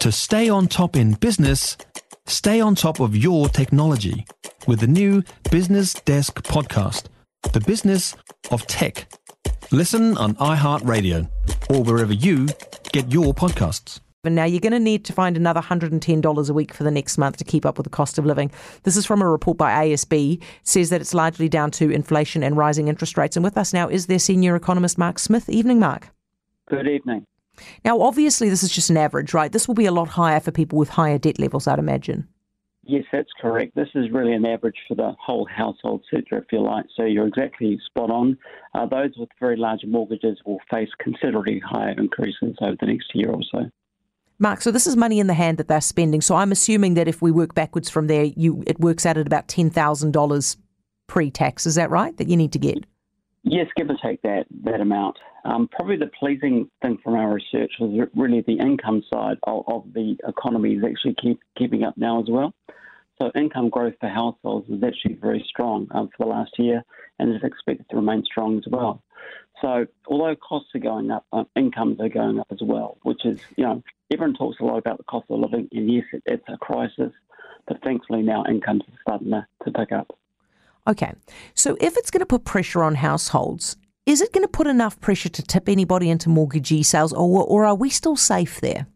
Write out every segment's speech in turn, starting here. To stay on top in business, stay on top of your technology with the new Business Desk podcast, The Business of Tech. Listen on iHeartRadio or wherever you get your podcasts. And now you're going to need to find another $110 a week for the next month to keep up with the cost of living. This is from a report by ASB. It says that it's largely down to inflation and rising interest rates. And with us now is their senior economist, Mark Smith. Evening, Mark. Good evening. Now, obviously, this is just an average, right? This will be a lot higher for people with higher debt levels, I'd imagine. Yes, that's correct. This is really an average for the whole household sector, if you like. So you're exactly spot on. Those with very large mortgages will face considerably higher increases over the next year or so. Mark, so this is money in the hand that they're spending. So I'm assuming that if we work backwards from there, it works out at about $10,000 pre-tax. Is that right, that you need to get? Yes, give or take that amount. Probably the pleasing thing from our research was really the income side of the economy is actually keeping up now as well. So income growth for households is actually very strong for the last year and is expected to remain strong as well. So although costs are going up, incomes are going up as well, which is, you know, everyone talks a lot about the cost of living, and yes, it's a crisis, but thankfully now incomes are starting to pick up. Okay, so if it's going to put pressure on households, is it going to put enough pressure to tip anybody into mortgagee sales, or are we still safe there?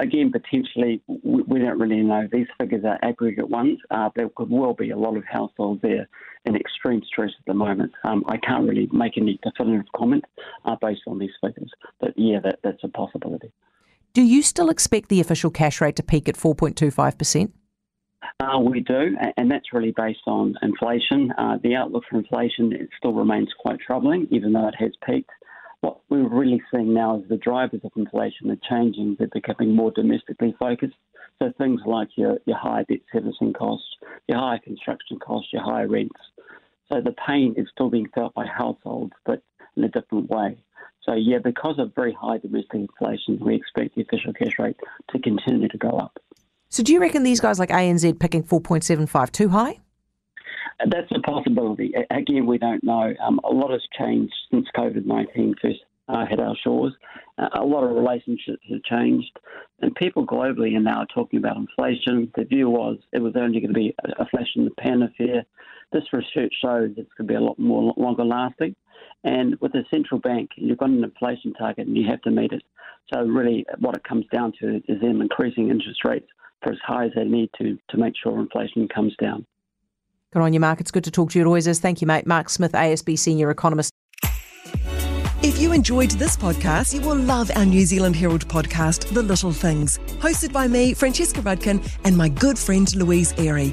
Again, potentially, we don't really know. These figures are aggregate ones. There could well be a lot of households there in extreme stress at the moment. I can't really make any definitive comment based on these figures. But yeah, that's a possibility. Do you still expect the official cash rate to peak at 4.25%? We do, and that's really based on inflation. The outlook for inflation, it still remains quite troubling, even though it has peaked. What we're really seeing now is the drivers of inflation are changing. They're becoming more domestically focused. So things like your higher debt servicing costs, your higher construction costs, your higher rents. So the pain is still being felt by households, but in a different way. So yeah, because of very high domestic inflation, we expect the official cash rate to continue to go up. So do you reckon these guys like ANZ picking 4.75 too high? That's a possibility. Again, we don't know. A lot has changed since COVID-19 first hit our shores. A lot of relationships have changed. And people globally are now talking about inflation. The view was it was only going to be a flash in the pan affair. This research shows it's going to be a lot more longer lasting. And with the central bank, you've got an inflation target and you have to meet it. So really what it comes down to is them increasing interest rates for as high as they need to make sure inflation comes down. Good on you, Mark. It's good to talk to you. It always is. Thank you, mate. Mark Smith, ASB Senior Economist. If you enjoyed this podcast, you will love our New Zealand Herald podcast, The Little Things, hosted by me, Francesca Rudkin, and my good friend Louise Airy.